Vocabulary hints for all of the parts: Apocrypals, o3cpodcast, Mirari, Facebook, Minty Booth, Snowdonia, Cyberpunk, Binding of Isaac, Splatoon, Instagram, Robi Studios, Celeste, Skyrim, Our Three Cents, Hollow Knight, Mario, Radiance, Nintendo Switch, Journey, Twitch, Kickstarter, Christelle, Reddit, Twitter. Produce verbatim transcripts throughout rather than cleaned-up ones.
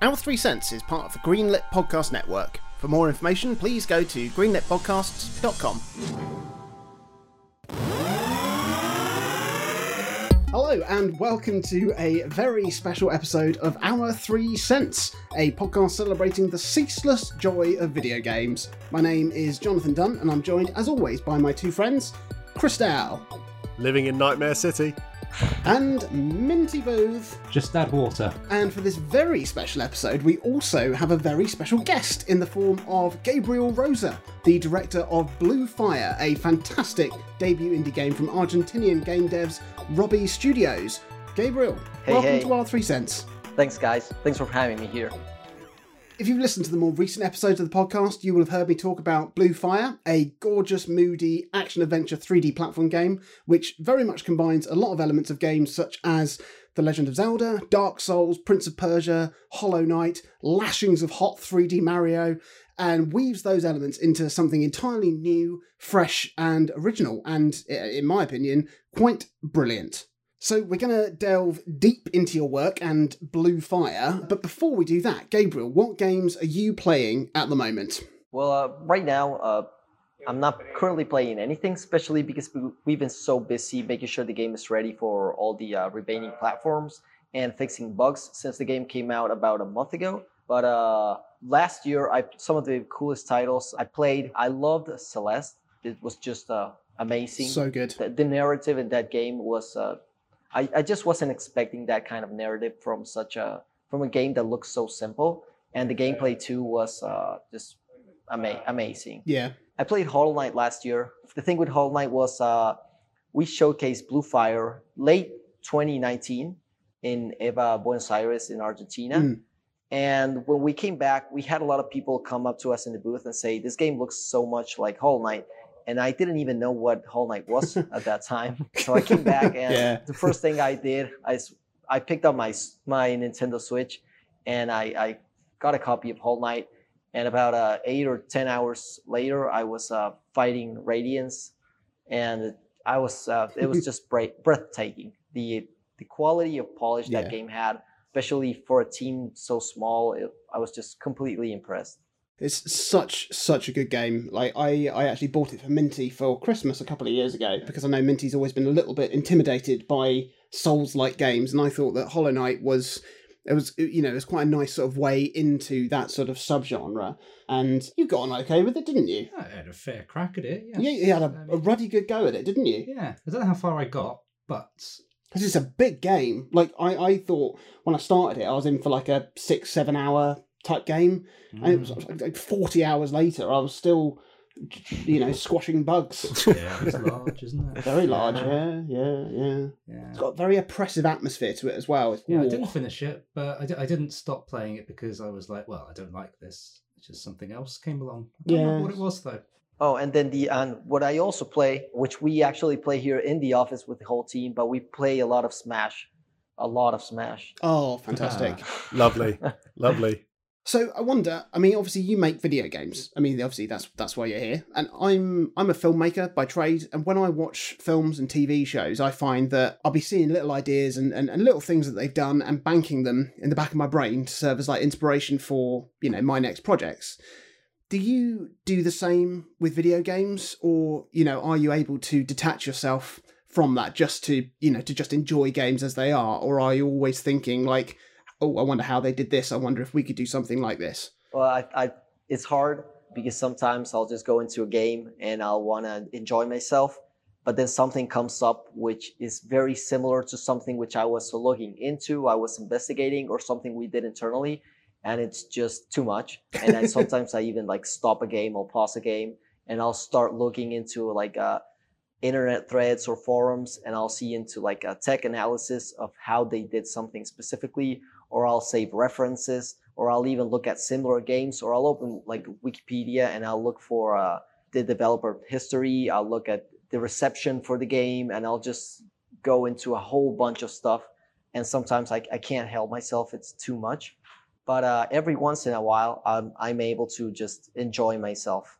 Our Three Cents is part of the Greenlit Podcast Network. For more information, please go to greenlit podcasts dot com. Hello, and welcome to a very special episode of Our Three Cents, a podcast celebrating the ceaseless joy of video games. My name is Jonathan Dunn, and I'm joined, as always, by my two friends, Christelle. Living in Nightmare City. And Minty Booth. Just add water. And for this very special episode, we also have a very special guest in the form of Gabriel Rosa, the director of Blue Fire, a fantastic debut indie game from Argentinian game devs Robi Studios. Gabriel, hey, welcome hey. to Our Three Cents. Thanks, guys. Thanks for having me here. If you've listened to the more recent episodes of the podcast, you will have heard me talk about Blue Fire, a gorgeous, moody, action-adventure three D platform game, which very much combines a lot of elements of games such as The Legend of Zelda, Dark Souls, Prince of Persia, Hollow Knight, lashings of hot three D Mario, and weaves those elements into something entirely new, fresh, and original, and, in my opinion, quite brilliant. So we're going to delve deep into your work and Blue Fire, but before we do that, Gabriel, what games are you playing at the moment? Well, uh, right now, uh, I'm not currently playing anything, especially because we've been so busy making sure the game is ready for all the uh, remaining platforms and fixing bugs since the game came out about a month ago. But uh, last year, I some of the coolest titles I played, I loved Celeste. It was just uh, amazing. So good. The, the narrative in that game was... Uh, I, I just wasn't expecting that kind of narrative from such a from a game that looks so simple, and the gameplay too was uh, just ama- amazing. Yeah, I played Hollow Knight last year. The thing with Hollow Knight was uh, we showcased Blue Fire late twenty nineteen in Eva Buenos Aires in Argentina, mm. and when we came back, we had a lot of people come up to us in the booth and say, "This game looks so much like Hollow Knight." And I didn't even know what Hollow Knight was at that time. So I came back and yeah. the first thing I did, I, I picked up my my Nintendo Switch and I, I got a copy of Hollow Knight. And about uh, eight or ten hours later, I was uh, fighting Radiance. And I was uh, it was just breathtaking. The, the quality of polish yeah. that game had, especially for a team so small, it, I was just completely impressed. It's such, such a good game. Like, I, I actually bought it for Minty for Christmas a couple of years ago because I know Minty's always been a little bit intimidated by Souls-like games, and I thought that Hollow Knight was, it was, you know, it was quite a nice sort of way into that sort of subgenre. And you got on okay with it, didn't you? Yeah, I had a fair crack at it, yes. Yeah, you had a, I mean, a ruddy good go at it, didn't you? Yeah, I don't know how far I got, but... Because it's a big game. Like, I, I thought when I started it, I was in for like a six, seven hour... type game, and it was like forty hours later I was still, you know, squashing bugs. Yeah, it's large, isn't it? Very large. Yeah. yeah, yeah, yeah. It's got a very oppressive atmosphere to it as well. Yeah, I didn't finish it, but I, d- I didn't stop playing it because I was like, well, I don't like this. It's just something else came along. I don't yeah. know what it was though. Oh, and then the and um, what I also play, which we actually play here in the office with the whole team, but we play a lot of Smash, a lot of Smash. Oh, fantastic! Ah. Lovely, lovely. So I wonder, I mean, obviously you make video games. I mean, obviously that's that's why you're here. And I'm I'm a filmmaker by trade. And when I watch films and T V shows, I find that I'll be seeing little ideas and, and, and little things that they've done and banking them in the back of my brain to serve as like inspiration for, you know, my next projects. Do you do the same with video games? Or, you know, are you able to detach yourself from that just to, you know, to just enjoy games as they are? Or are you always thinking like, oh, I wonder how they did this. I wonder if we could do something like this. Well, I, I, it's hard because sometimes I'll just go into a game and I'll want to enjoy myself, but then something comes up which is very similar to something which I was looking into, I was investigating, or something we did internally, and it's just too much. And I, sometimes I even like stop a game or pause a game, and I'll start looking into like uh, internet threads or forums, and I'll see into like a tech analysis of how they did something specifically, or I'll save references, or I'll even look at similar games, or I'll open like Wikipedia and I'll look for uh, the developer history, I'll look at the reception for the game, and I'll just go into a whole bunch of stuff. And sometimes I, I can't help myself, it's too much. But uh, every once in a while, I'm, I'm able to just enjoy myself.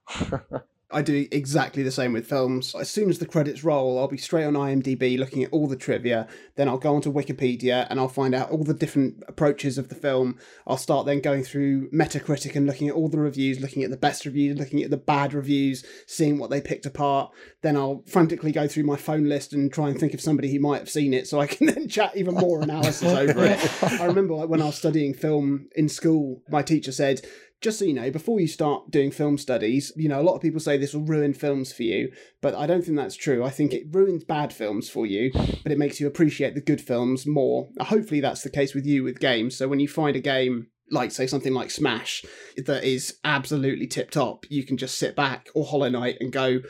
I do exactly the same with films. As soon as the credits roll, I'll be straight on I M D B looking at all the trivia. Then I'll go onto Wikipedia and I'll find out all the different approaches of the film. I'll start then going through Metacritic and looking at all the reviews, looking at the best reviews, looking at the bad reviews, seeing what they picked apart. Then I'll frantically go through my phone list and try and think of somebody who might have seen it so I can then chat even more analysis over it. I remember like, when I was studying film in school, my teacher said, just so you know, before you start doing film studies, you know, a lot of people say this will ruin films for you, but I don't think that's true. I think it ruins bad films for you, but it makes you appreciate the good films more. Hopefully that's the case with you with games. So when you find a game, like say something like Smash, that is absolutely tip top, you can just sit back, or Hollow Knight, and go,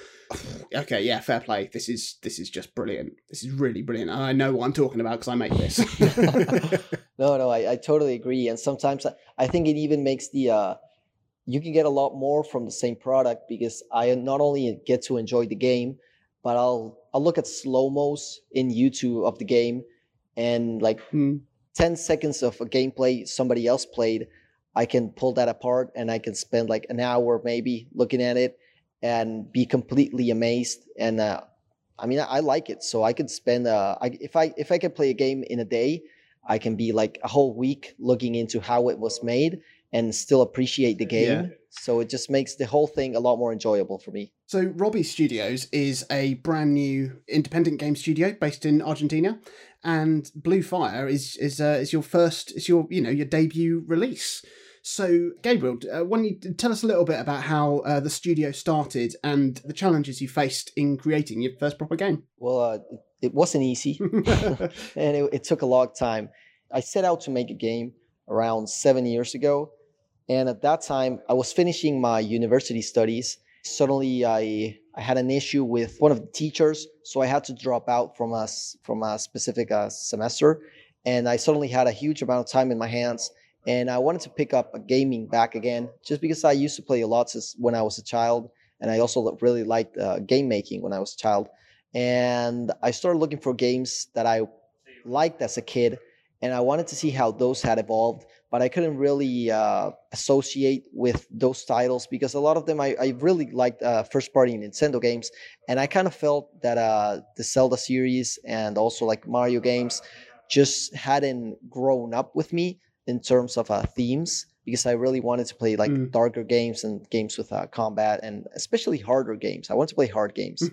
okay, yeah, fair play. This is, this is just brilliant. This is really brilliant. And I know what I'm talking about because I make this. No, no, I, I totally agree. And sometimes I, I think it even makes the, uh, you can get a lot more from the same product because I not only get to enjoy the game, but I'll, I'll look at slow-mos in YouTube of the game and like mm. ten seconds of a gameplay somebody else played. I can pull that apart and I can spend like an hour maybe looking at it and be completely amazed. And uh, I mean, I, I like it. So I could spend, uh, I, if I, if I could play a game in a day, I can be like a whole week looking into how it was made and still appreciate the game. Yeah. So it just makes the whole thing a lot more enjoyable for me. So Robi Studios is a brand new independent game studio based in Argentina, and Blue Fire is is uh, is your first, it's your you know your debut release. So Gabriel, uh, why don't you tell us a little bit about how uh, the studio started and the challenges you faced in creating your first proper game? Well, uh, it wasn't easy, and it, it took a long time. I set out to make a game around seven years ago, and at that time, I was finishing my university studies. Suddenly, I I had an issue with one of the teachers, so I had to drop out from a, from a specific uh, semester, and I suddenly had a huge amount of time in my hands. And I wanted to pick up a gaming back again, just because I used to play a lot when I was a child. And I also really liked uh, game making when I was a child. And I started looking for games that I liked as a kid. And I wanted to see how those had evolved. But I couldn't really uh, associate with those titles because a lot of them, I, I really liked uh, first-party Nintendo games. And I kind of felt that uh, the Zelda series and also like Mario games just hadn't grown up with me in terms of uh, themes, because I really wanted to play like mm. darker games and games with uh, combat, and especially harder games. I want to play hard games.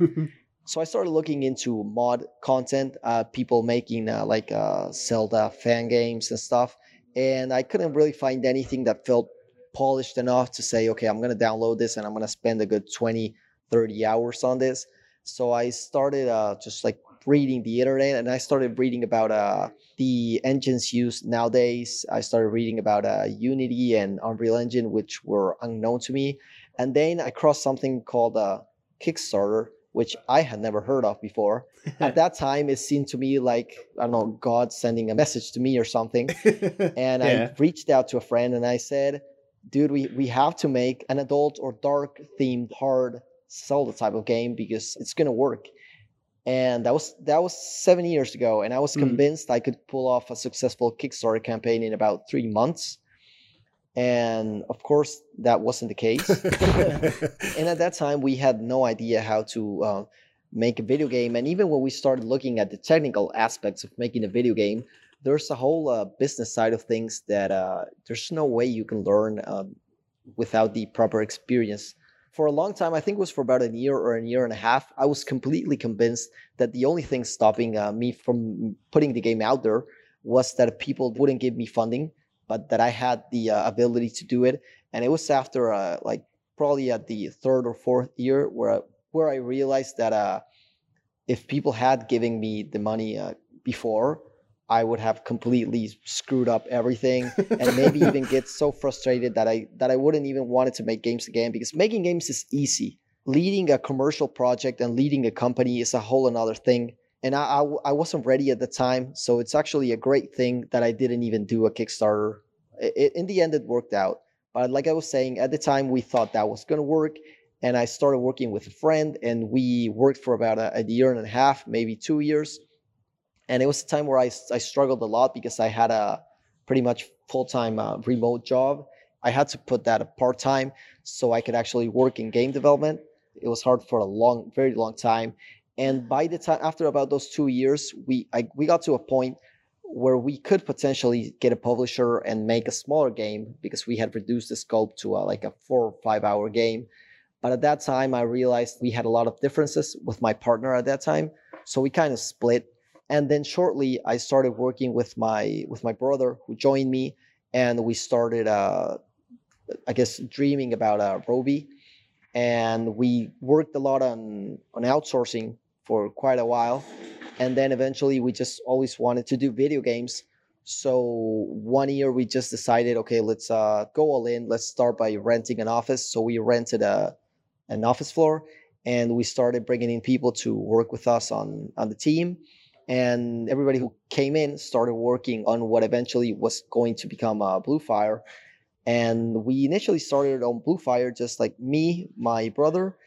So I started looking into mod content, uh, people making uh, like uh, Zelda fan games and stuff. And I couldn't really find anything that felt polished enough to say, okay, I'm going to download this and I'm going to spend a good twenty, thirty hours on this. So I started uh, just like reading the internet, and I started reading about uh, the engines used nowadays. I started reading about uh, Unity and Unreal Engine, which were unknown to me. And then I crossed something called uh, Kickstarter, which I had never heard of before. At that time, it seemed to me like, I don't know, God sending a message to me or something. And yeah. I reached out to a friend and I said, dude, we, we have to make an adult or dark themed hard Zelda type of game because it's going to work. And that was that was seven years ago, and I was convinced mm. I could pull off a successful Kickstarter campaign in about three months. And of course, that wasn't the case. And at that time, we had no idea how to uh, make a video game. And even when we started looking at the technical aspects of making a video game, there's a whole uh, business side of things that uh, there's no way you can learn um, without the proper experience. For a long time, I think it was for about a year or a year and a half, I was completely convinced that the only thing stopping uh, me from putting the game out there was that people wouldn't give me funding, but that I had the uh, ability to do it. And it was after uh, like probably at the third or fourth year where I, where I realized that uh, if people had given me the money uh, before, I would have completely screwed up everything and maybe even get so frustrated that I that I wouldn't even wanted to make games again, because making games is easy. Leading a commercial project and leading a company is a whole another thing. And I, I, I wasn't ready at the time. So it's actually a great thing that I didn't even do a Kickstarter. It, it, in the end, it worked out. But like I was saying, at the time, we thought that was going to work. And I started working with a friend, and we worked for about a, a year and a half, maybe two years. And it was a time where I, I struggled a lot because I had a pretty much full-time uh, remote job. I had to put that part-time so I could actually work in game development. It was hard for a long, very long time. And by the time, after about those two years, we I, we got to a point where we could potentially get a publisher and make a smaller game, because we had reduced the scope to a, like a four or five hour game. But at that time, I realized we had a lot of differences with my partner at that time. So we kind of split. And then shortly, I started working with my with my brother, who joined me, and we started, uh, I guess, dreaming about uh, Robi. And we worked a lot on, on outsourcing for quite a while. And then eventually we just always wanted to do video games. So one year we just decided, okay, let's uh, go all in. Let's start by renting an office. So we rented a, an office floor, and we started bringing in people to work with us on, on the team. And everybody who came in started working on what eventually was going to become uh, Blue Fire. And we initially started on Blue Fire, just like me, my brother,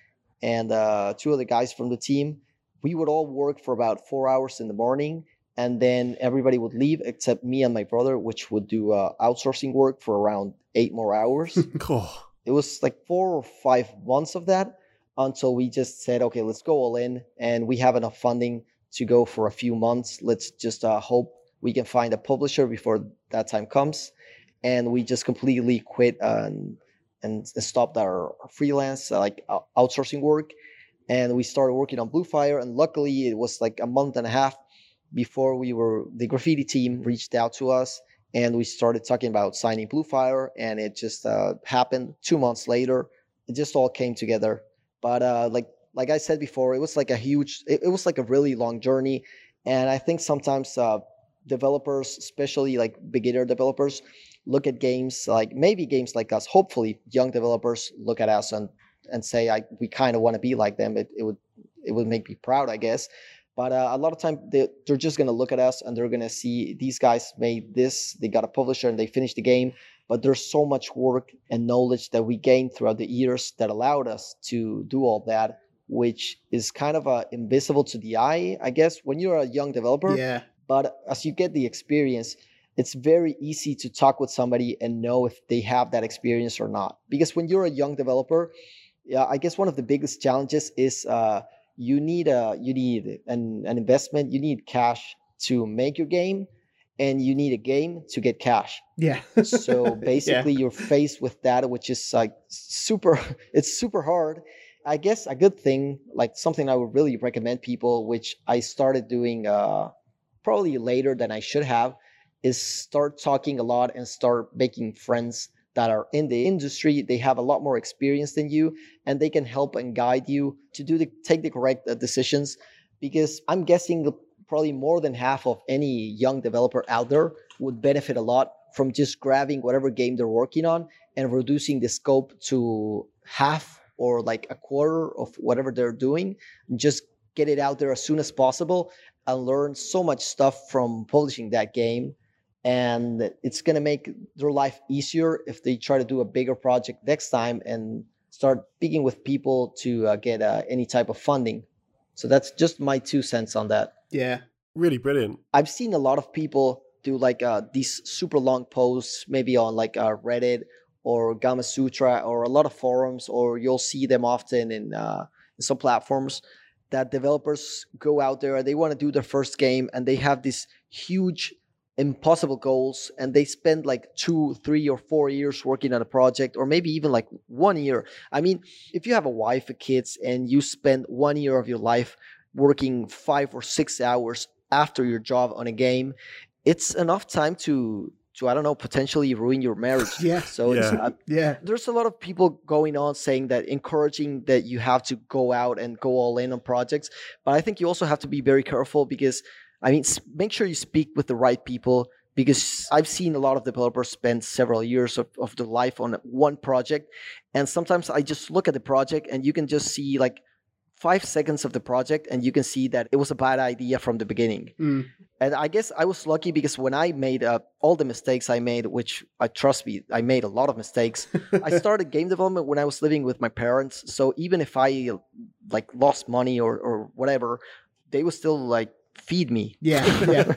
and uh, two other guys from the team. We would all work for about four hours in the morning, and then everybody would leave except me and my brother, which would do uh, outsourcing work for around eight more hours. Cool. It was like four or five months of that until we just said, okay, let's go all in, and we have enough funding to go for a few months. Let's just uh, hope we can find a publisher before that time comes. And we just completely quit and, and stopped our freelance, uh, like uh, outsourcing work. And we started working on Blue Fire. And luckily, it was like a month and a half before we were, the graffiti team reached out to us, and we started talking about signing Blue Fire. And it just uh, happened two months later. It just all came together. But uh, like like I said before, it was like a huge, it, it was like a really long journey. And I think sometimes uh, developers, especially like beginner developers, look at games like, maybe games like us, hopefully young developers look at us and, and say, I, we kind of want to be like them. It, it would it would make me proud, I guess. But uh, a lot of time they, they're just going to look at us and they're going to see these guys made this, they got a publisher and they finished the game. But there's so much work and knowledge that we gained throughout the years that allowed us to do all that, which is kind of uh, invisible to the eye, I guess, when you're a young developer. Yeah. But as you get the experience, it's very easy to talk with somebody and know if they have that experience or not. Because when you're a young developer, yeah, I guess one of the biggest challenges is uh, you need a you need an, an investment, you need cash to make your game, and you need a game to get cash. Yeah. So basically, yeah. You're faced with that, which is like super. It's super hard. I guess a good thing, like something I would really recommend people, which I started doing uh, probably later than I should have, is start talking a lot and start making friends that are in the industry. They have a lot more experience than you, and they can help and guide you to do the take the correct decisions. Because I'm guessing probably more than half of any young developer out there would benefit a lot from just grabbing whatever game they're working on and reducing the scope to half or like a quarter of whatever they're doing. Just get it out there as soon as possible and learn so much stuff from publishing that game. And it's going to make their life easier if they try to do a bigger project next time and start speaking with people to uh, get uh, any type of funding. So that's just my two cents on that. Yeah, really brilliant. I've seen a lot of people do like uh, these super long posts, maybe on like uh, Reddit or Kama Sutra or a lot of forums, or you'll see them often in, uh, in some platforms, that developers go out there, they want to do their first game, and they have this huge impossible goals, and they spend like two, three, or four years working on a project, or maybe even like one year. I mean, if you have a wife, kids, and you spend one year of your life working five or six hours after your job on a game, it's enough time to, to I don't know, potentially ruin your marriage. Yeah. So yeah. It's, uh, yeah. There's a lot of people going on saying that, encouraging that you have to go out and go all in on projects. But I think you also have to be very careful, because I mean, make sure you speak with the right people, because I've seen a lot of developers spend several years of, of their life on one project. And sometimes I just look at the project and you can just see like five seconds of the project and you can see that it was a bad idea from the beginning. Mm. And I guess I was lucky, because when I made uh, all the mistakes I made, which I trust me, I made a lot of mistakes. I started game development when I was living with my parents. So even if I like lost money or, or whatever, they were still like, feed me. Yeah, yeah,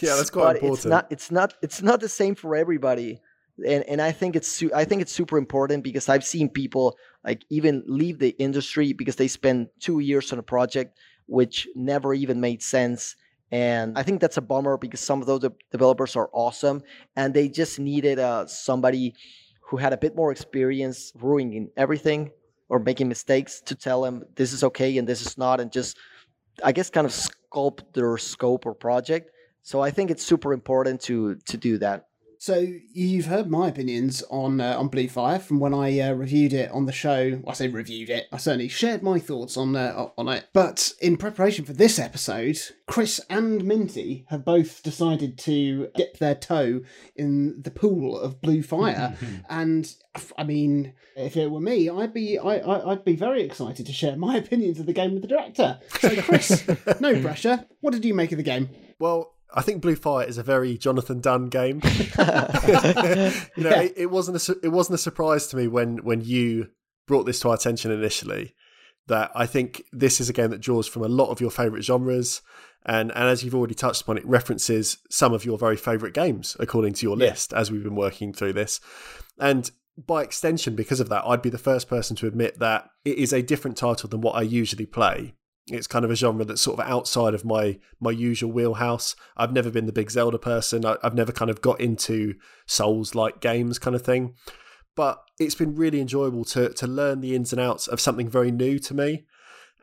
yeah. That's quite but important. It's not, it's not, it's not the same for everybody. And and I think it's su- I think it's super important, because I've seen people like even leave the industry because they spend two years on a project which never even made sense. And I think that's a bummer, because some of those de- developers are awesome and they just needed uh, somebody who had a bit more experience ruining everything or making mistakes to tell them this is okay and this is not, and just, I guess, kind of sculpt their scope or project. So I think it's super important to to do that. So you've heard my opinions on uh, on Blue Fire from when I uh, reviewed it on the show. Well, I say reviewed it. I certainly shared my thoughts on uh, on it. But in preparation for this episode, Chris and Minty have both decided to dip their toe in the pool of Blue Fire. And I mean, if it were me, I'd be I I'd be very excited to share my opinions of the game with the director. So Chris, no pressure. What did you make of the game? Well, I think Blue Fire is a very Jonathan Dunn game. you know, yeah. it, it wasn't a it wasn't a surprise to me when when you brought this to our attention initially, that I think this is a game that draws from a lot of your favourite genres, and and as you've already touched upon, it references some of your very favourite games according to your yeah. list as we've been working through this, and by extension, because of that, I'd be the first person to admit that it is a different title than what I usually play. It's kind of a genre that's sort of outside of my my usual wheelhouse. I've never been the big Zelda person. I, I've never kind of got into Souls-like games kind of thing. But it's been really enjoyable to to learn the ins and outs of something very new to me.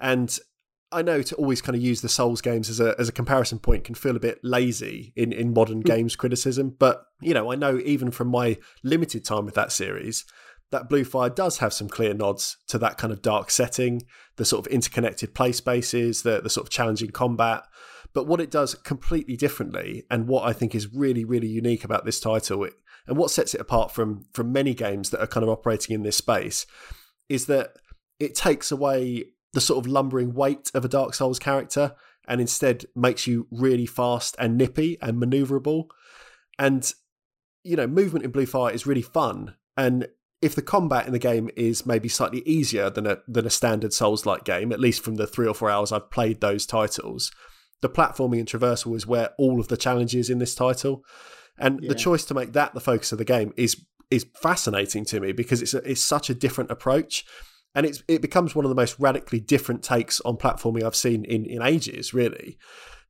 And I know to always kind of use the Souls games as a as a comparison point can feel a bit lazy in, in modern games criticism. But, you know, I know even from my limited time with that series, that Blue Fire does have some clear nods to that kind of dark setting, the sort of interconnected play spaces, the, the sort of challenging combat. But what it does completely differently, and what I think is really, really unique about this title, it, and what sets it apart from, from many games that are kind of operating in this space, is that it takes away the sort of lumbering weight of a Dark Souls character and instead makes you really fast and nippy and maneuverable. And, you know, movement in Blue Fire is really fun. And if the combat in the game is maybe slightly easier than a than a standard Souls-like game, at least from the three or four hours I've played those titles, the platforming and traversal is where all of the challenge is in this title. And yeah. the choice to make that the focus of the game is is fascinating to me, because it's, a, it's such a different approach. And it's it becomes one of the most radically different takes on platforming I've seen in, in ages, really.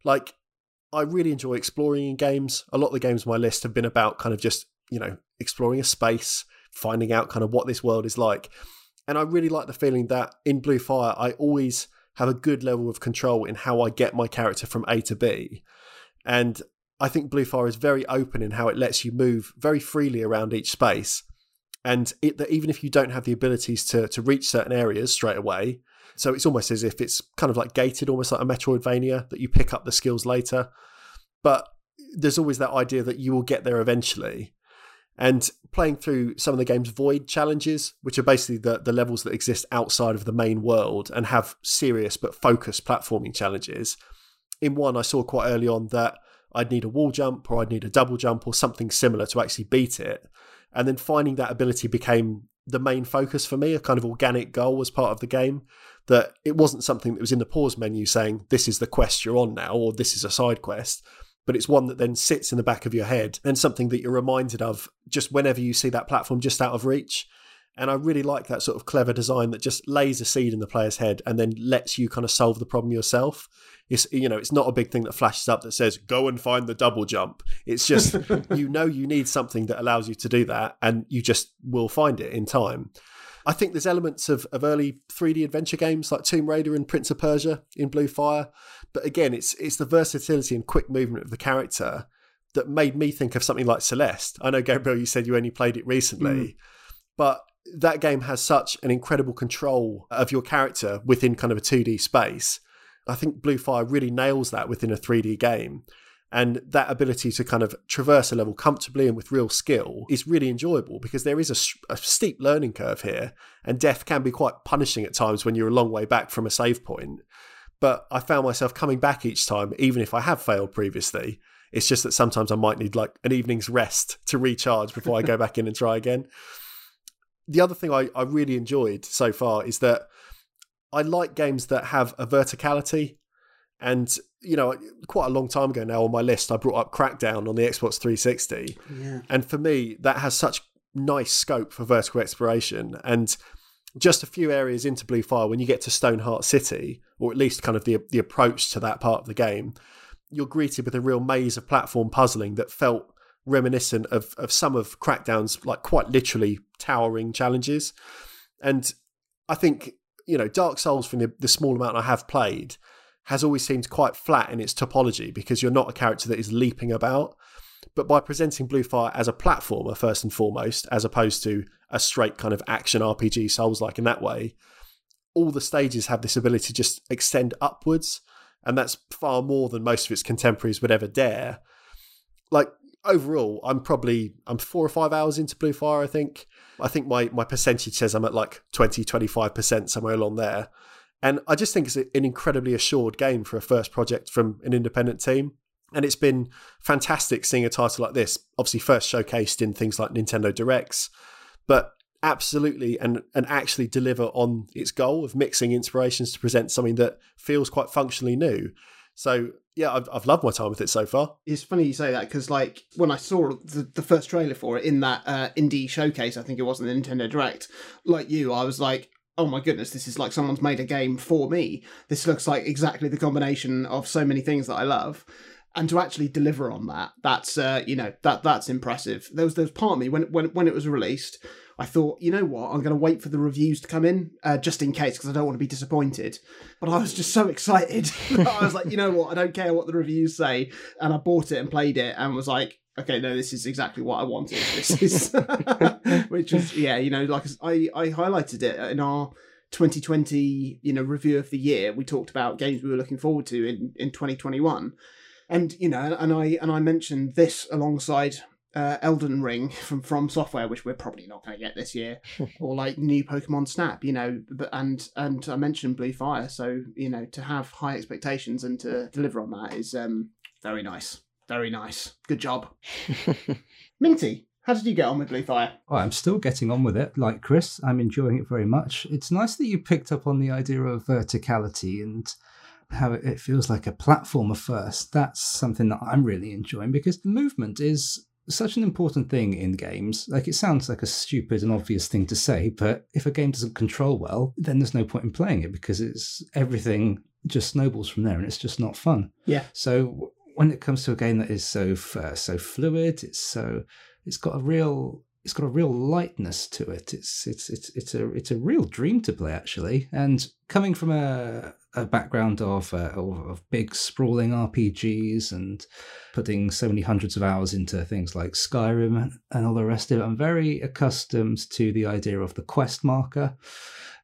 Like, I really enjoy exploring in games. A lot of the games on my list have been about kind of just, you know, exploring a space, finding out kind of what this world is like. And I really like the feeling that in Blue Fire, I always have a good level of control in how I get my character from A to B. And I think Blue Fire is very open in how it lets you move very freely around each space. And it, that even if you don't have the abilities to, to reach certain areas straight away, so it's almost as if it's kind of like gated, almost like a Metroidvania, that you pick up the skills later. But there's always that idea that you will get there eventually. And playing through some of the game's void challenges, which are basically the, the levels that exist outside of the main world and have serious but focused platforming challenges. In one, I saw quite early on that I'd need a wall jump or I'd need a double jump or something similar to actually beat it. And then finding that ability became the main focus for me, a kind of organic goal as part of the game, that it wasn't something that was in the pause menu saying, this is the quest you're on now, or this is a side quest. But it's one that then sits in the back of your head and something that you're reminded of just whenever you see that platform just out of reach. And I really like that sort of clever design that just lays a seed in the player's head and then lets you kind of solve the problem yourself. It's, you know, it's not a big thing that flashes up that says, go and find the double jump. It's just, you know, you need something that allows you to do that, and you just will find it in time. I think there's elements of, of early three D adventure games like Tomb Raider and Prince of Persia in Blue Fire. But again, it's it's the versatility and quick movement of the character that made me think of something like Celeste. I know, Gabriel, you said you only played it recently, mm. but that game has such an incredible control of your character within kind of a two D space. I think Blue Fire really nails that within a three D game. And that ability to kind of traverse a level comfortably and with real skill is really enjoyable, because there is a, a steep learning curve here, and death can be quite punishing at times when you're a long way back from a save point. But I found myself coming back each time, even if I have failed previously. It's just that sometimes I might need like an evening's rest to recharge before I go back in and try again. The other thing I, I really enjoyed so far is that I like games that have a verticality And, you know, quite a long time ago now on my list, I brought up Crackdown on the Xbox three sixty. Yeah. And for me, that has such nice scope for vertical exploration. And just a few areas into Blue Fire, when you get to Stoneheart City, or at least kind of the the approach to that part of the game, you're greeted with a real maze of platform puzzling that felt reminiscent of of some of Crackdown's, like, quite literally towering challenges. And I think, you know, Dark Souls, from the, the small amount I have played, has always seemed quite flat in its topology because you're not a character that is leaping about. But by presenting Blue Fire as a platformer first and foremost, as opposed to a straight kind of action R P G Souls-like in that way, all the stages have this ability to just extend upwards, and that's far more than most of its contemporaries would ever dare. Like, overall, I'm probably I'm four or five hours into Blue Fire, I think. I think my, my percentage says I'm at like twenty, twenty-five percent, somewhere along there. And I just think it's an incredibly assured game for a first project from an independent team. And it's been fantastic seeing a title like this, obviously first showcased in things like Nintendo Directs, but absolutely and and actually deliver on its goal of mixing inspirations to present something that feels quite functionally new. So yeah, I've, I've loved my time with it so far. It's funny you say that, because like when I saw the, the first trailer for it in that uh, indie showcase, I think it was in the Nintendo Direct, like you, I was like, oh my goodness, this is like someone's made a game for me. This looks like exactly the combination of so many things that I love. And to actually deliver on that, that's, uh, you know, that that's impressive. There was, there was part of me, when, when, when it was released, I thought, you know what, I'm going to wait for the reviews to come in, uh, just in case, because I don't want to be disappointed. But I was just so excited. I was like, you know what, I don't care what the reviews say. And I bought it and played it and was like, okay, no, this is exactly what I wanted. This is, which is, yeah, you know, like I, I highlighted it in our twenty twenty, you know, review of the year. We talked about games we were looking forward to in, in twenty twenty-one. And, you know, and I and I mentioned this alongside uh, Elden Ring from From Software, which we're probably not going to get this year, or like new Pokemon Snap, you know, but, and and I mentioned Blue Fire. So, you know, to have high expectations and to deliver on that is um, very nice. Very nice. Good job. Minty, how did you get on with Blue Fire? Oh, I'm still getting on with it. Like Chris, I'm enjoying it very much. It's nice that you picked up on the idea of verticality and how it feels like a platformer first. That's something that I'm really enjoying, because movement is such an important thing in games. Like, it sounds like a stupid and obvious thing to say, but if a game doesn't control well, then there's no point in playing it, because it's everything just snowballs from there and it's just not fun. Yeah. So when it comes to a game that is so uh, so fluid, it's so it's got a real it's got a real lightness to it. It's it's it's it's a it's a real dream to play, actually. And coming from a a background of uh, of big sprawling R P Gs and putting so many hundreds of hours into things like Skyrim and all the rest of it, I'm very accustomed to the idea of the quest marker,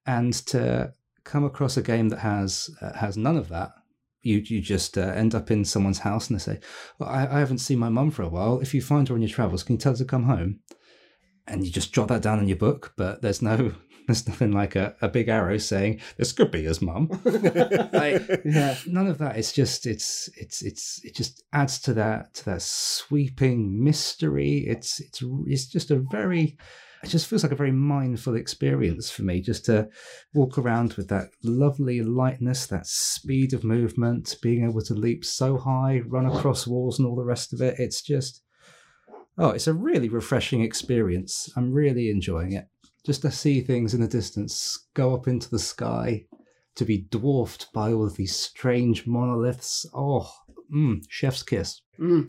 and to come across a game that has uh, has none of that. You you just uh, end up in someone's house and they say, well, I, I haven't seen my mum for a while. If you find her on your travels, can you tell her to come home? And you just jot that down in your book, but there's no There's nothing like a, a big arrow saying, this could be his mum. Like, yeah, none of that. It's just, it's, it's, it's, it just adds to that, to that sweeping mystery. It's, it's, it's just a very, it just feels like a very mindful experience for me, just to walk around with that lovely lightness, that speed of movement, being able to leap so high, run across walls and all the rest of it. It's just, oh, it's a really refreshing experience. I'm really enjoying it. Just to see things in the distance go up into the sky, to be dwarfed by all of these strange monoliths. Oh, mm, chef's kiss. Mm.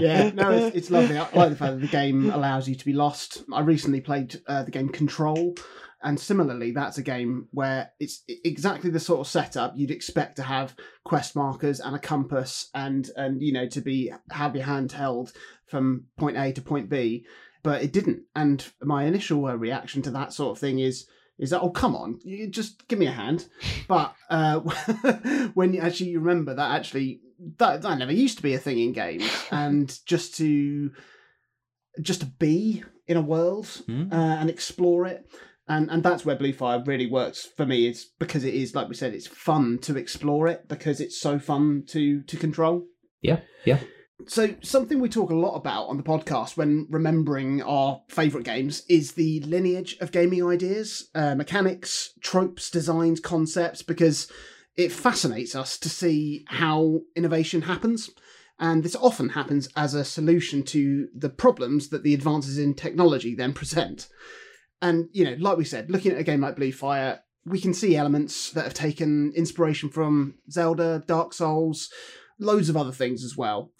Yeah, no, it's, it's lovely. I like the fact that the game allows you to be lost. I recently played uh, the game Control, and similarly, that's a game where it's exactly the sort of setup you'd expect to have quest markers and a compass, and and you know, to be have your hand held from point A to point B. But it didn't, and my initial uh, reaction to that sort of thing is, is that, oh, come on, you just give me a hand. But uh, when you actually you remember that actually that, that never used to be a thing in games, and just to just to be in a world mm. uh, and explore it, and and that's where Blue Fire really works for me. It's because it is, like we said, it's fun to explore it because it's so fun to to control. Yeah, yeah. So something we talk a lot about on the podcast when remembering our favourite games is the lineage of gaming ideas, uh, mechanics, tropes, designs, concepts, because it fascinates us to see how innovation happens. And this often happens as a solution to the problems that the advances in technology then present. And, you know, like we said, looking at a game like Blue Fire, we can see elements that have taken inspiration from Zelda, Dark Souls, loads of other things as well.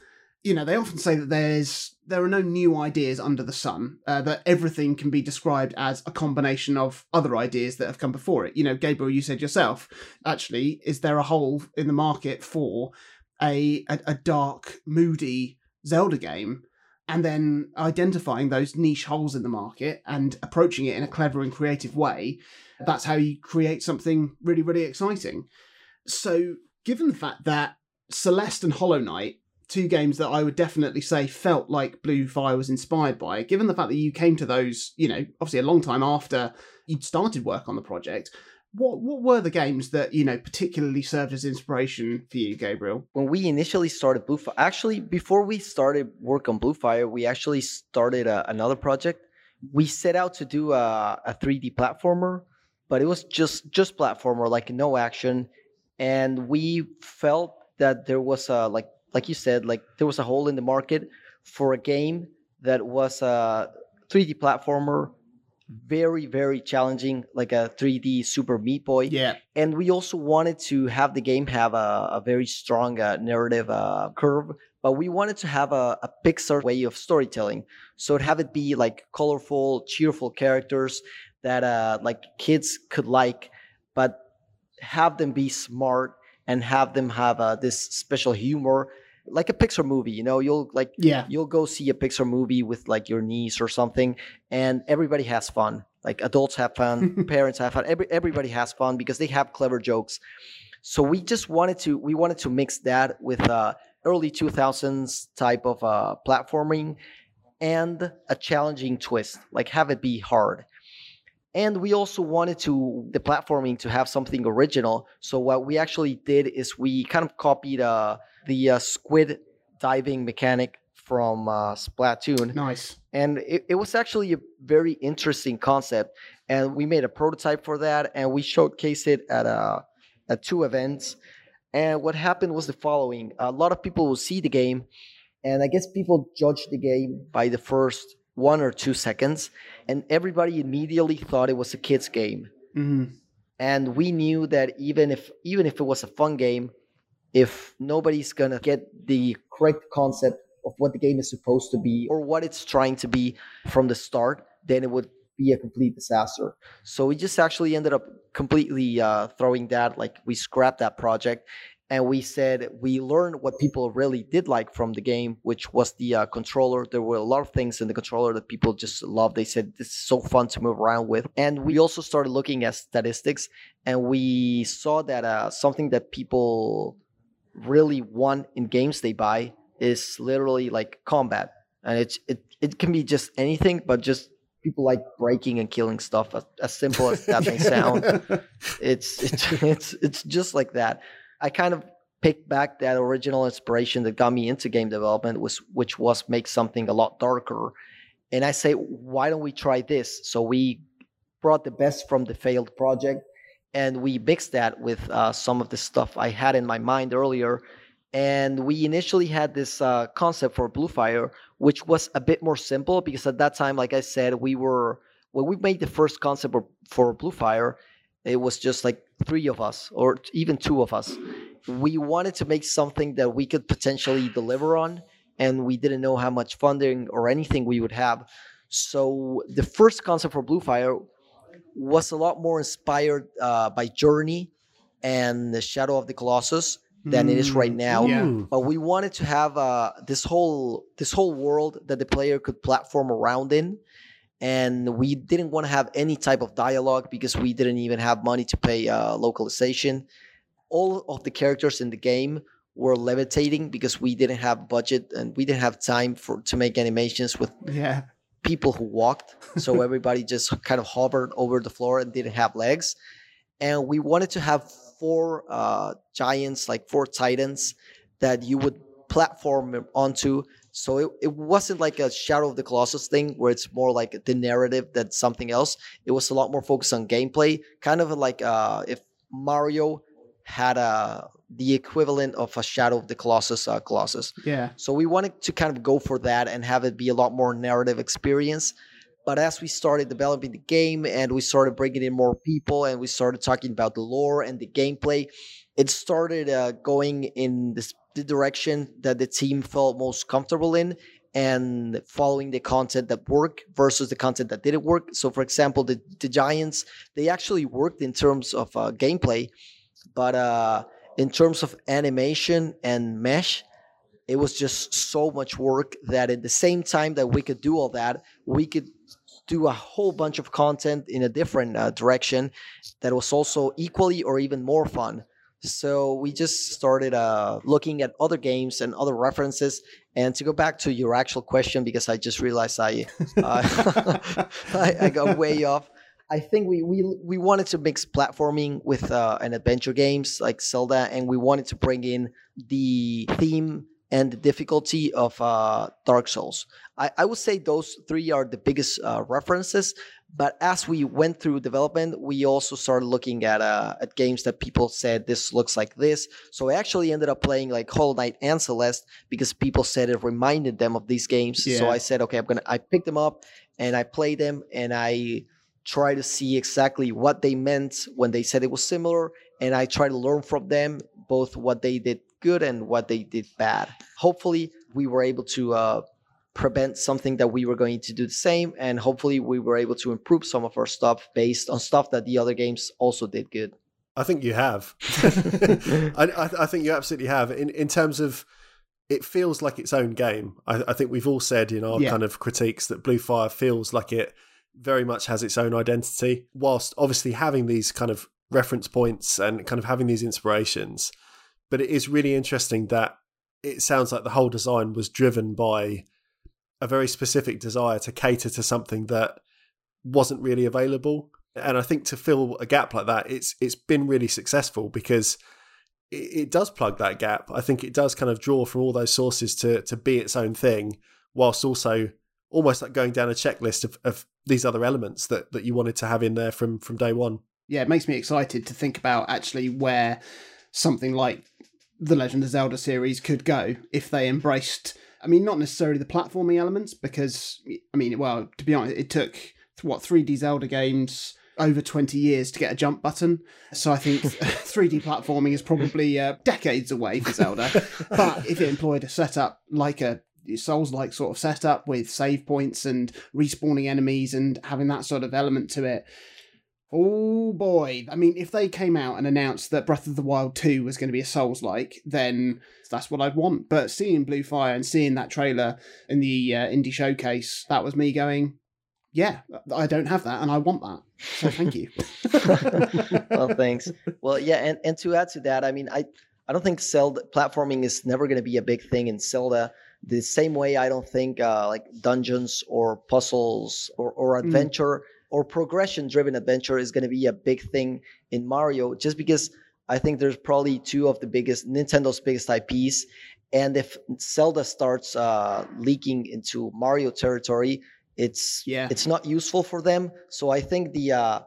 You know, they often say that there's there are no new ideas under the sun, uh, that everything can be described as a combination of other ideas that have come before it. You know, Gabriel, you said yourself, actually, is there a hole in the market for a a, a dark, moody Zelda game? And then identifying those niche holes in the market and approaching it in a clever and creative way, that's how you create something really, really exciting. So given the fact that Celeste and Hollow Knight, two games that I would definitely say felt like Blue Fire was inspired by, given the fact that you came to those, you know, obviously a long time after you'd started work on the project, What what were the games that, you know, particularly served as inspiration for you, Gabriel? When we initially started Blue Fire, actually, before we started work on Blue Fire, we actually started a, another project. We set out to do a, a three D platformer, but it was just, just platformer, like no action. And we felt that there was a, like, like you said, like there was a hole in the market for a game that was a three D platformer, very, very challenging, like a three D Super Meat Boy. Yeah. And we also wanted to have the game have a, a very strong uh, narrative uh, curve, but we wanted to have a, a Pixar way of storytelling. So have it be like colorful, cheerful characters that uh, like kids could like, but have them be smart and have them have uh, this special humor, like a Pixar movie, you know, you'll like, yeah. you'll go see a Pixar movie with like your niece or something, and everybody has fun. Like adults have fun, parents have fun, every, everybody has fun because they have clever jokes. So we just wanted to, we wanted to mix that with uh early two thousands type of uh platforming and a challenging twist, like have it be hard. And we also wanted to, the platforming to have something original. So what we actually did is we kind of copied uh, the uh, squid diving mechanic from uh, Splatoon. Nice. And it, it was actually a very interesting concept. And we made a prototype for that, and we showcased it at, uh, at two events. And what happened was the following. A lot of people will see the game, and I guess people judge the game by the first one or two seconds, and everybody immediately thought it was a kid's game. Mm-hmm. And we knew that even if even if it was a fun game, if nobody's gonna get the correct concept of what the game is supposed to be or what it's trying to be from the start, then it would be a complete disaster. So we just actually ended up completely uh, throwing that, like we scrapped that project. And we said we learned what people really did like from the game, which was the uh, controller. There were a lot of things in the controller that people just loved. They said, this is so fun to move around with. And we also started looking at statistics, and we saw that uh, something that people really want in games they buy is literally like combat. And it's, it, it can be just anything, but just people like breaking and killing stuff, as, as simple as that may sound. It's, it's, it's, it's just like that. I kind of picked back that original inspiration that got me into game development, was, which was make something a lot darker. And I say, why don't we try this? So we brought the best from the failed project, and we mixed that with uh, some of the stuff I had in my mind earlier. And we initially had this uh, concept for Blue Fire, which was a bit more simple because at that time, like I said, we were, when we made the first concept for Blue Fire, it was just like three of us or even two of us. We wanted to make something that we could potentially deliver on, and we didn't know how much funding or anything we would have. So the first concept for Blue Fire was a lot more inspired uh, by Journey and the Shadow of the Colossus than mm. it is right now. Yeah. But we wanted to have uh, this whole this whole world that the player could platform around in. And we didn't want to have any type of dialogue because we didn't even have money to pay uh, localization. All of the characters in the game were levitating because we didn't have budget and we didn't have time for to make animations with yeah. people who walked. So everybody just kind of hovered over the floor and didn't have legs. And we wanted to have four uh, giants, like four titans that you would platform onto. So it, it wasn't like a Shadow of the Colossus thing where it's more like the narrative than something else. It was a lot more focused on gameplay, kind of like uh, if Mario had a the equivalent of a Shadow of the Colossus uh, Colossus. Yeah. So we wanted to kind of go for that and have it be a lot more narrative experience. But as we started developing the game and we started bringing in more people and we started talking about the lore and the gameplay, it started uh, going in this, the direction that the team felt most comfortable in and following the content that worked versus the content that didn't work. So, for example, the, the Giants, they actually worked in terms of uh, gameplay, but uh, in terms of animation and mesh, it was just so much work that at the same time that we could do all that, we could do a whole bunch of content in a different uh, direction that was also equally or even more fun. So we just started uh, looking at other games and other references. And to go back to your actual question, because I just realized I uh, I, I got way off. I think we we we wanted to mix platforming with uh, an adventure games like Zelda, and we wanted to bring in the theme and the difficulty of uh, Dark Souls. I, I would say those three are the biggest uh, references, but as we went through development, we also started looking at uh, at games that people said, this looks like this. So I actually ended up playing like Hollow Knight and Celeste because people said it reminded them of these games. Yeah. So I said, okay, I'm gonna, I picked them up and I played them and I try to see exactly what they meant when they said it was similar. And I try to learn from them, both what they did good and what they did bad. Hopefully we were able to uh, prevent something that we were going to do the same, and hopefully we were able to improve some of our stuff based on stuff that the other games also did good. I think you have. I, I think you absolutely have. In in terms of, it feels like its own game. I, I think we've all said in our yeah. kind of critiques that Blue Fire feels like it very much has its own identity, whilst obviously having these kind of reference points and kind of having these inspirations. But it is really interesting that it sounds like the whole design was driven by a very specific desire to cater to something that wasn't really available. And I think to fill a gap like that, it's it's been really successful because it, it does plug that gap. I think it does kind of draw from all those sources to to be its own thing, whilst also almost like going down a checklist of, of these other elements that, that you wanted to have in there from, from day one. Yeah, it makes me excited to think about actually where something like the Legend of Zelda series could go if they embraced, I mean, not necessarily the platforming elements, because, I mean, well, to be honest, it took, what, three D Zelda games over twenty years to get a jump button. So I think three D platforming is probably uh, decades away for Zelda. But if it employed a setup like a Souls-like sort of setup with save points and respawning enemies and having that sort of element to it, oh boy. I mean, if they came out and announced that Breath of the Wild two was going to be a Souls-like, then that's what I'd want. But seeing Blue Fire and seeing that trailer in the uh, indie showcase, that was me going, yeah, I don't have that and I want that. So thank you. Well, thanks. Well, yeah, and, and to add to that, I mean, I, I don't think Zelda platforming is never going to be a big thing in Zelda. The same way I don't think uh, like dungeons or puzzles or, or adventure mm. or progression-driven adventure is going to be a big thing in Mario, just because I think there's probably two of the biggest, Nintendo's biggest I Ps. And if Zelda starts uh, leaking into Mario territory, it's yeah. it's not useful for them. So I think the uh,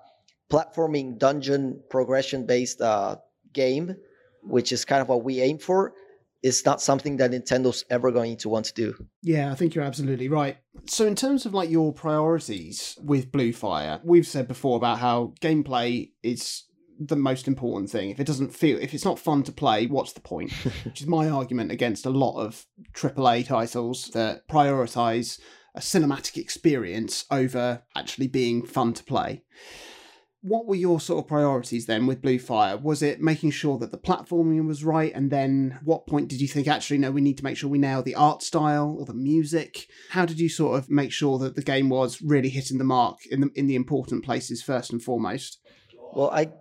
platforming dungeon progression-based uh, game, which is kind of what we aim for, it's not something that Nintendo's ever going to want to do. Yeah, I think you're absolutely right. So in terms of like your priorities with Blue Fire, we've said before about how gameplay is the most important thing. If it doesn't feel, if it's not fun to play, what's the point? Which is my argument against a lot of triple A titles that prioritize a cinematic experience over actually being fun to play. What were your sort of priorities then with Blue Fire? Was it making sure that the platforming was right? And then what point did you think, actually, no, we need to make sure we nail the art style or the music? How did you sort of make sure that the game was really hitting the mark in the, in the important places first and foremost? Well, I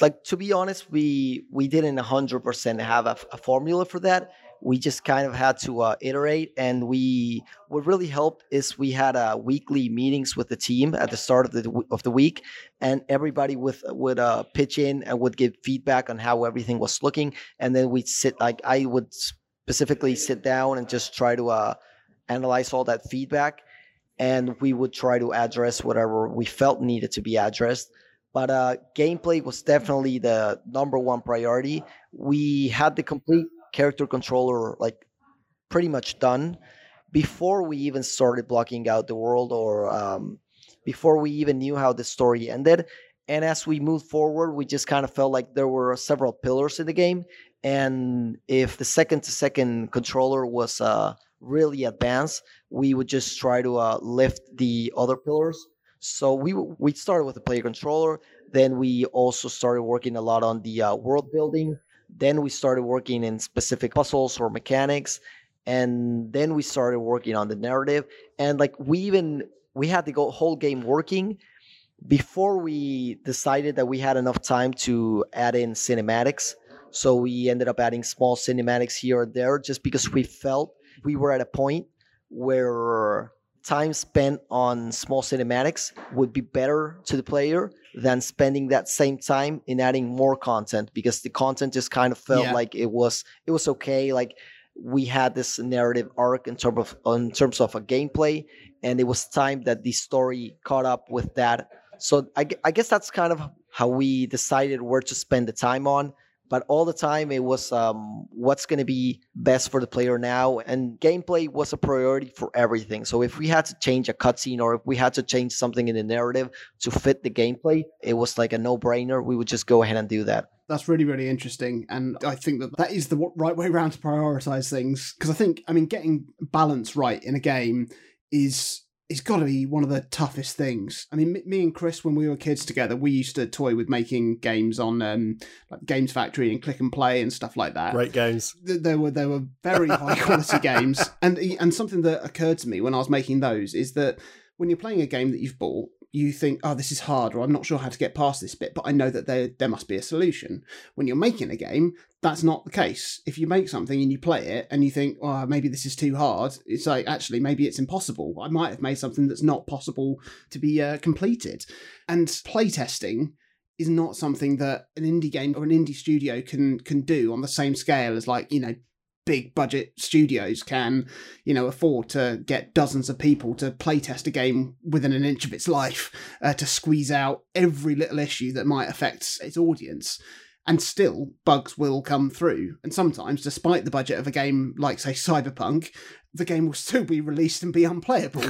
like, to be honest, we we didn't one hundred percent have a, a formula for that. We just kind of had to uh, iterate, and we what really helped is we had uh, weekly meetings with the team at the start of the of the week, and everybody with would uh, pitch in and would give feedback on how everything was looking, and then we'd sit like I would specifically sit down and just try to uh, analyze all that feedback, and we would try to address whatever we felt needed to be addressed. But uh, gameplay was definitely the number one priority. We had the complete character controller like pretty much done before we even started blocking out the world, or um, before we even knew how the story ended. And as we moved forward, we just kind of felt like there were several pillars in the game. And if the second-to-second controller was uh, really advanced, we would just try to uh, lift the other pillars. So we we started with the player controller. Then we also started working a lot on the uh, world building. Then we started working in specific puzzles or mechanics. And then we started working on the narrative. And like we even we had the whole game working before we decided that we had enough time to add in cinematics. So we ended up adding small cinematics here or there just because we felt we were at a point where time spent on small cinematics would be better to the player than spending that same time in adding more content, because the content just kind of felt yeah. like it was it was okay. Like we had this narrative arc in terms of in terms of a gameplay, and it was time that the story caught up with that. So I, I guess that's kind of how we decided where to spend the time on. But all the time, it was um, what's going to be best for the player now. And gameplay was a priority for everything. So if we had to change a cutscene, or if we had to change something in the narrative to fit the gameplay, it was like a no-brainer. We would just go ahead and do that. That's really, really interesting. And I think that that is the right way around to prioritize things. Because I think, I mean, getting balance right in a game is... it's got to be one of the toughest things. I mean, me and Chris, when we were kids together, we used to toy with making games on um, like Games Factory and Click and Play and stuff like that. Great games. There were there were very high quality games. And and something that occurred to me when I was making those is that when you're playing a game that you've bought, you think, oh, this is hard, or I'm not sure how to get past this bit, but I know that there there must be a solution. When you're making a game, that's not the case. If you make something and you play it and you think, oh, maybe this is too hard, it's like, actually, maybe it's impossible. I might have made something that's not possible to be uh, completed. And playtesting is not something that an indie game or an indie studio can can do on the same scale as, like, you know, big budget studios can, you know, afford to get dozens of people to playtest a game within an inch of its life, uh, to squeeze out every little issue that might affect its audience. And still, bugs will come through. And sometimes, despite the budget of a game like, say, Cyberpunk, the game will still be released and be unplayable.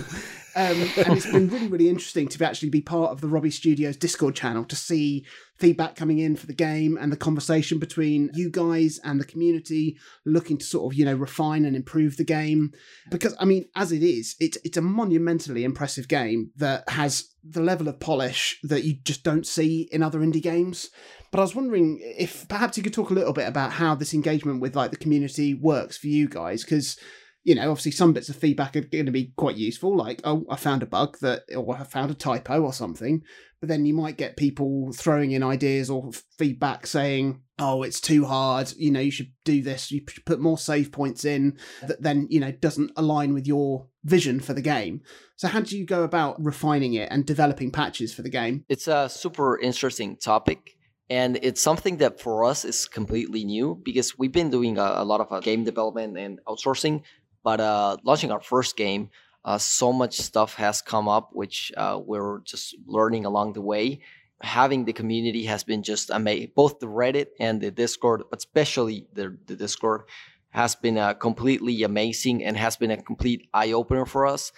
Um, and it's been really, really interesting to actually be part of the Robi Studios Discord channel, to see feedback coming in for the game and the conversation between you guys and the community, looking to sort of, you know, refine and improve the game. Because, I mean, as it is, it's, it's a monumentally impressive game that has the level of polish that you just don't see in other indie games. But I was wondering if perhaps you could talk a little bit about how this engagement with, like, the community works for you guys, because, you know, obviously some bits of feedback are going to be quite useful, like, oh, I found a bug that, or I found a typo or something. But then you might get people throwing in ideas or feedback saying, oh, it's too hard, you know, you should do this, you should put more save points in, that then, you know, doesn't align with your vision for the game. So how do you go about refining it and developing patches for the game? It's a super interesting topic. And it's something that for us is completely new, because we've been doing a, a lot of uh, game development and outsourcing. But uh, launching our first game, uh, so much stuff has come up, which uh, we're just learning along the way. Having the community has been just amazing. Both the Reddit and the Discord, but especially the, the Discord, has been uh, completely amazing and has been a complete eye-opener for us.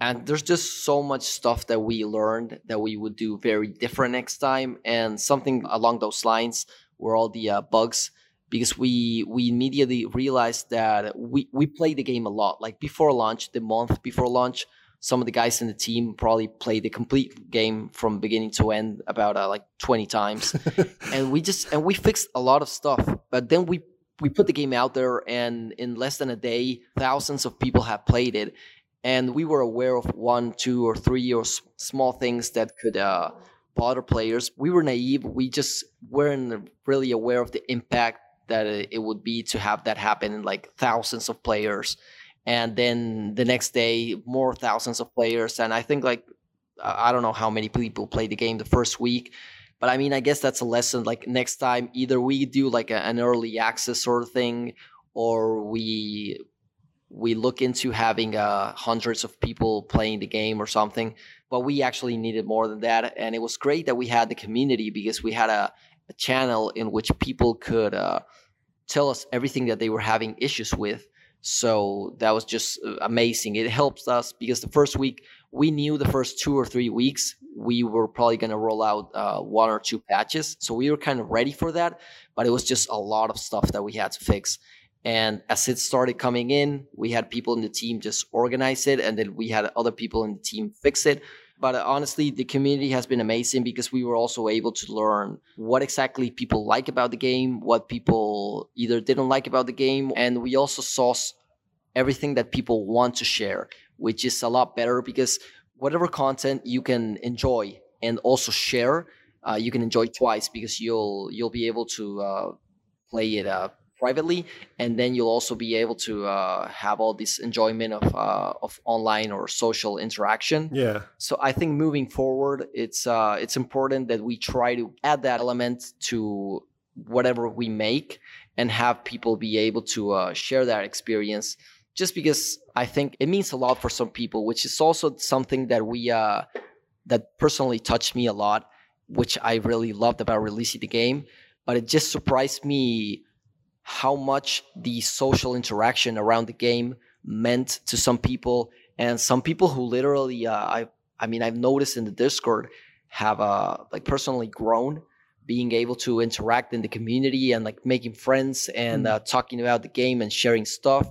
And there's just so much stuff that we learned that we would do very different next time. And something along those lines were all the uh, bugs. Because we we immediately realized that we, we played the game a lot. Like before launch, the month before launch, some of the guys in the team probably played the complete game from beginning to end about uh, like twenty times. and we just and we fixed a lot of stuff. But then we, we put the game out there, and in less than a day, thousands of people have played it. And we were aware of one, two, or three or s- small things that could uh, bother players. We were naive. We just weren't really aware of the impact that it would be to have that happen in like thousands of players, and then the next day more thousands of players. And I think like I don't know how many people played the game the first week, but I mean I guess that's a lesson. Like next time, either we do like a, an early access sort of thing, or we we look into having uh, hundreds of people playing the game or something, but we actually needed more than that. And it was great that we had the community, because we had a, a channel in which people could uh, tell us everything that they were having issues with. So that was just amazing. It helped us because the first week, we knew the first two or three weeks, we were probably going to roll out uh, one or two patches. So we were kind of ready for that, but it was just a lot of stuff that we had to fix. And as it started coming in, we had people in the team just organize it, and then we had other people in the team fix it. But honestly, the community has been amazing because we were also able to learn what exactly people like about the game, what people either didn't like about the game. And we also saw everything that people want to share, which is a lot better, because whatever content you can enjoy and also share, uh, you can enjoy twice, because you'll you'll be able to uh, play it uh, privately, and then you'll also be able to uh, have all this enjoyment of uh, of online or social interaction. Yeah. So I think moving forward, it's uh, it's important that we try to add that element to whatever we make and have people be able to uh, share that experience. Just because I think it means a lot for some people, which is also something that we uh, that personally touched me a lot, which I really loved about releasing the game. But it just surprised me how much the social interaction around the game meant to some people, and some people who literally, uh, I, I mean, I've noticed in the Discord have uh, like personally grown, being able to interact in the community and like making friends and mm-hmm. uh, talking about the game and sharing stuff.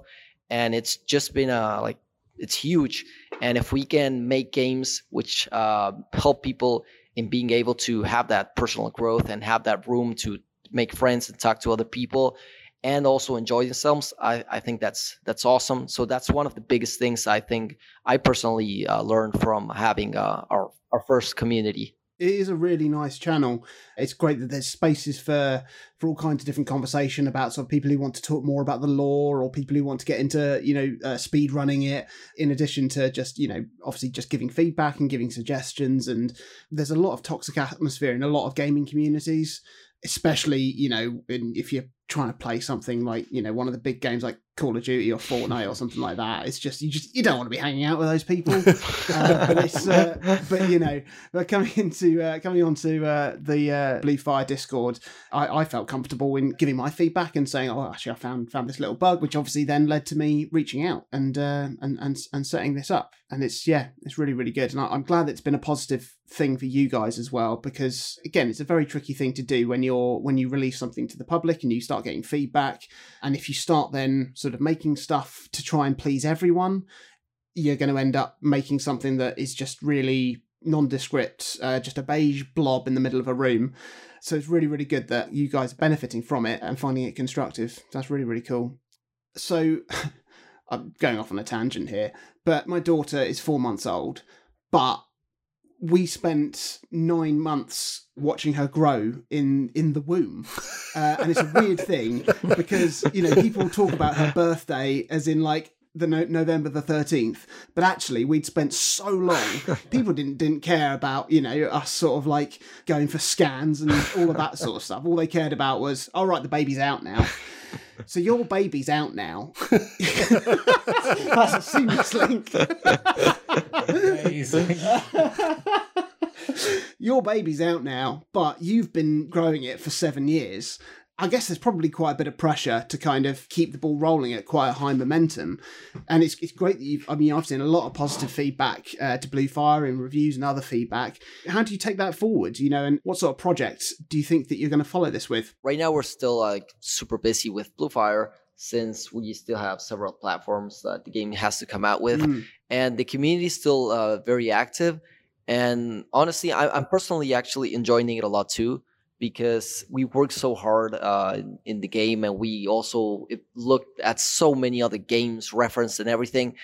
And it's just been uh, like, it's huge. And if we can make games which uh, help people in being able to have that personal growth and have that room to make friends and talk to other people and also enjoy themselves, I, I think that's that's awesome. So that's one of the biggest things I think I personally uh, learned from having uh, our, our first community. It is a really nice channel. It's great that there's spaces for, for all kinds of different conversation about sort of people who want to talk more about the lore, or people who want to get into, you know, uh, speed running it, in addition to just, you know, obviously just giving feedback and giving suggestions. And there's a lot of toxic atmosphere in a lot of gaming communities, especially, you know, in, if you're trying to play something like, you know, one of the big games like Call of Duty or Fortnite or something like that. It's just, you just, you don't want to be hanging out with those people. uh, but, it's, uh, but, you know, but coming into, uh, coming onto uh, the uh, Blue Fire Discord, I, I felt comfortable in giving my feedback and saying, oh, actually, I found found this little bug, which obviously then led to me reaching out and uh, and, and and setting this up. And it's, yeah, it's really, really good. And I, I'm glad that it's been a positive thing for you guys as well, because again, it's a very tricky thing to do when you're, when you release something to the public and you start getting feedback. And if you start then sort of making stuff to try and please everyone, you're going to end up making something that is just really nondescript, uh, just a beige blob in the middle of a room. So it's really, really good that you guys are benefiting from it and finding it constructive. That's really, really cool. So I'm going off on a tangent here, but my daughter is four months old, but we spent nine months watching her grow in, in the womb. Uh, and it's a weird thing because, you know, people talk about her birthday as in like the no- November the thirteenth, but actually we'd spent so long, people didn't, didn't care about, you know, us sort of like going for scans and all of that sort of stuff. All they cared about was, all right, the baby's out now. So your baby's out now. That's a seamless link. Amazing. Your baby's out now, but you've been growing it for seven years. I guess there's probably quite a bit of pressure to kind of keep the ball rolling at quite a high momentum. And it's it's great that you've, I mean, I've seen a lot of positive feedback uh, to Blue Fire in reviews and other feedback. How do you take that forward, you know, and what sort of projects do you think that you're going to follow this with? Right now, we're still like super busy with Blue Fire, since we still have several platforms that the game has to come out with. Mm. And the community is still uh, very active. And honestly, I, I'm personally actually enjoying it a lot too, because we worked so hard uh, in the game, and we also looked at so many other games, referenced and everything.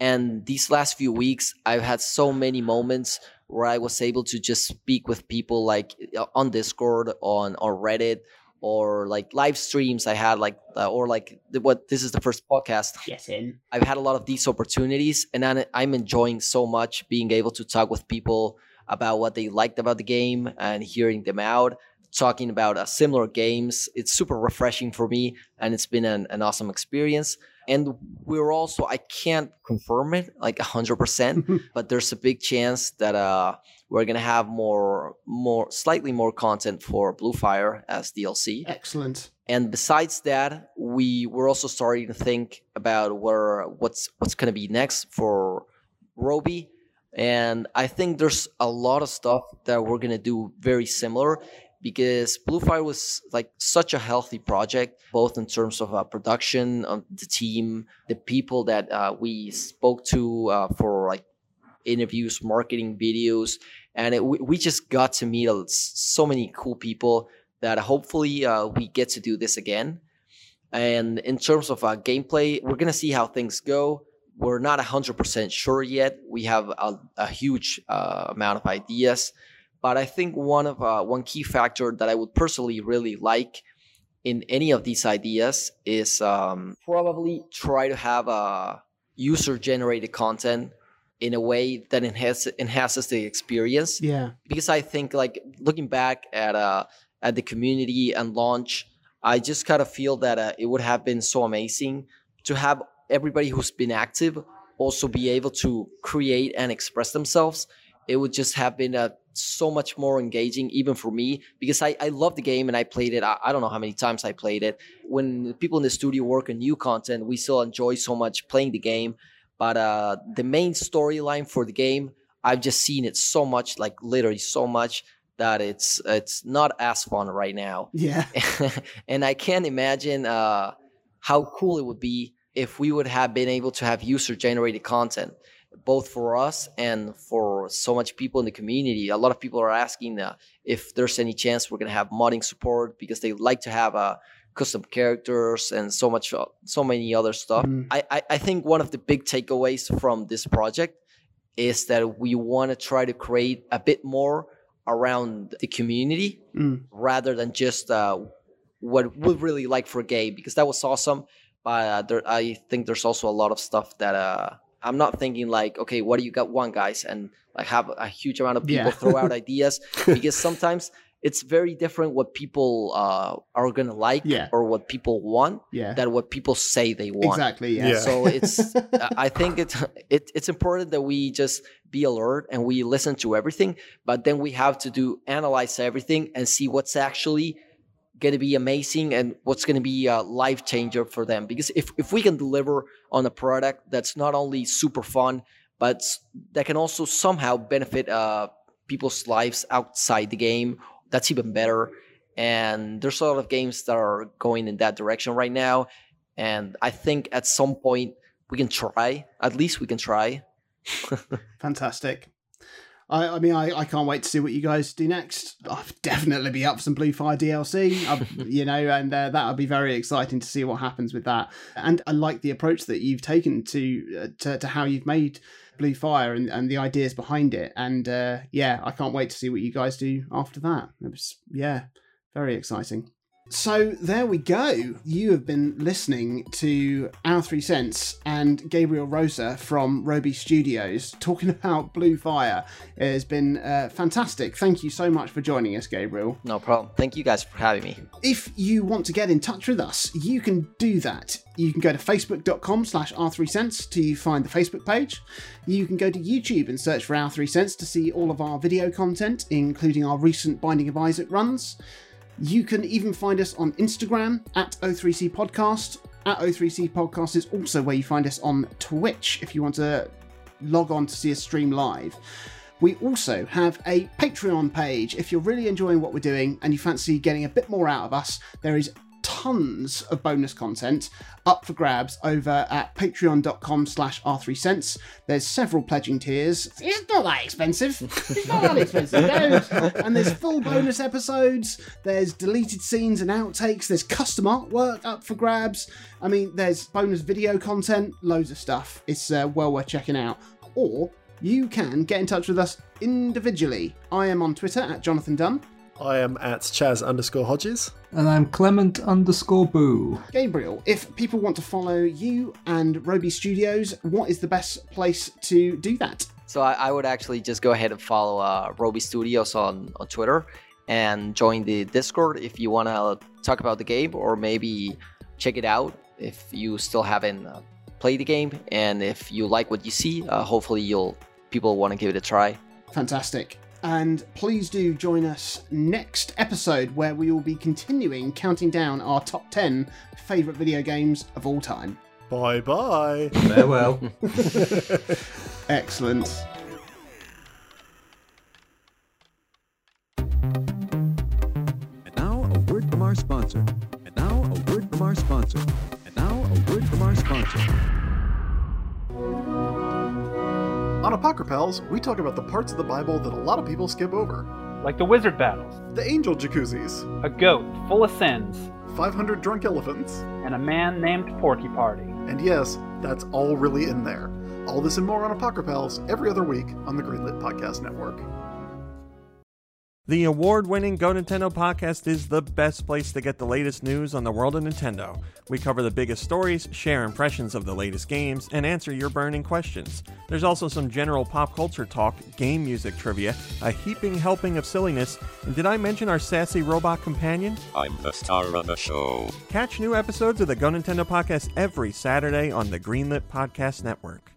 And these last few weeks, I've had so many moments where I was able to just speak with people like on Discord, on, on Reddit, or like live streams I had, like uh, or like the, what this is the first podcast. Yes, in I've had a lot of these opportunities, and I'm, I'm enjoying so much being able to talk with people about what they liked about the game and hearing them out, talking about uh, similar games. It's super refreshing for me, and it's been an, an awesome experience. And we're also, I can't confirm it like one hundred percent, but there's a big chance that uh, we're going to have more, more, slightly more content for Blue Fire as D L C. Excellent. And besides that, we, we're also starting to think about where, what's what's going to be next for Robi. And I think there's a lot of stuff that we're going to do very similar, because Blue Fire was like such a healthy project, both in terms of uh, production, um, the team, the people that uh, we spoke to uh, for like interviews, marketing, videos. And it, we, we just got to meet uh, so many cool people that hopefully uh, we get to do this again. And in terms of uh, gameplay, we're going to see how things go. We're not one hundred percent sure yet. We have a, a huge uh, amount of ideas. But I think one of uh, one key factor that I would personally really like in any of these ideas is um, probably try to have uh, user-generated content in a way that enhance, enhances the experience. Yeah. Because I think, like, looking back at uh, at the community and launch, I just kind of feel that uh, it would have been so amazing to have everybody who's been active also be able to create and express themselves. It would just have been a so much more engaging, even for me, because I, I love the game and I played it. I, I don't know how many times I played it. When people in the studio work on new content, we still enjoy so much playing the game. But uh, the main storyline for the game, I've just seen it so much, like literally so much, that it's it's not as fun right now. Yeah. And I can't imagine uh, how cool it would be if we would have been able to have user-generated content, both for us and for so much people in the community. A lot of people are asking uh, if there's any chance we're going to have modding support, because they like to have uh, custom characters and so much, uh, so many other stuff. Mm. I, I, I think one of the big takeaways from this project is that we want to try to create a bit more around the community mm. rather than just uh, what we really like for a game, because that was awesome. But uh, there, I think there's also a lot of stuff that... Uh, I'm not thinking like, okay, what do you got one, guys? And like have a huge amount of people yeah. throw out ideas, because sometimes it's very different what people uh, are going to like yeah. or what people want yeah. than what people say they want. Exactly. Yeah. yeah. So it's, I think it's, it, it's important that we just be alert and we listen to everything, but then we have to do analyze everything and see what's actually going to be amazing and what's going to be a life changer for them. Because if, if we can deliver on a product that's not only super fun, but that can also somehow benefit uh, people's lives outside the game, that's even better. And there's a lot of games that are going in that direction right now. And I think at some point we can try, at least we can try. Fantastic. I, I mean, I, I can't wait to see what you guys do next. I'll definitely be up for some Blue Fire D L C, I've, you know, and uh, that'll be very exciting to see what happens with that. And I like the approach that you've taken to uh, to, to how you've made Blue Fire and, and the ideas behind it. And uh, yeah, I can't wait to see what you guys do after that. It was, yeah, very exciting. So there we go. You have been listening to Our Three Cents and Gabriel Rosa from Robi Studios talking about Blue Fire. It has been uh, fantastic. Thank you so much for joining us, Gabriel. No problem. Thank you guys for having me. If you want to get in touch with us, you can do that. You can go to facebook.com slash R3Cents to find the Facebook page. You can go to YouTube and search for Our Three Cents to see all of our video content, including our recent Binding of Isaac runs. You can even find us on Instagram at O three C Podcast. At O three C Podcast is also where you find us on Twitch if you want to log on to see us stream live. We also have a Patreon page. If you're really enjoying what we're doing and you fancy getting a bit more out of us, there is tons of bonus content up for grabs over at patreon.com slash R3Cents. There's several pledging tiers. It's not that expensive. It's not that expensive. No. And there's full bonus episodes. There's deleted scenes and outtakes. There's custom artwork up for grabs. I mean, there's bonus video content, loads of stuff. It's uh, well worth checking out. Or you can get in touch with us individually. I am on Twitter at Jonathan Dunn. I am at Chaz underscore Hodges. And I'm Clement underscore Boo. Gabriel, if people want to follow you and Robi Studios, what is the best place to do that? So I, I would actually just go ahead and follow uh, Robi Studios on, on Twitter and join the Discord if you want to talk about the game or maybe check it out. if you still haven't uh, played the game, and if you like what you see, uh, hopefully you'll people want to give it a try. Fantastic. And please do join us next episode, where we will be continuing counting down our top ten favourite video games of all time. Bye-bye. Farewell. Excellent. And now a word from our sponsor. And now a word from our sponsor. And now a word from our sponsor. On Apocrypals, we talk about the parts of the Bible that a lot of people skip over. Like the wizard battles. The angel jacuzzis. A goat full of sins. five hundred drunk elephants. And a man named Porky Party. And yes, that's all really in there. All this and more on Apocrypals every other week on the Greenlit Podcast Network. The award-winning Go Nintendo podcast is the best place to get the latest news on the world of Nintendo. We cover the biggest stories, share impressions of the latest games, and answer your burning questions. There's also some general pop culture talk, game music trivia, a heaping helping of silliness, and did I mention our sassy robot companion? I'm the star of the show. Catch new episodes of the Go Nintendo podcast every Saturday on the Greenlit Podcast Network.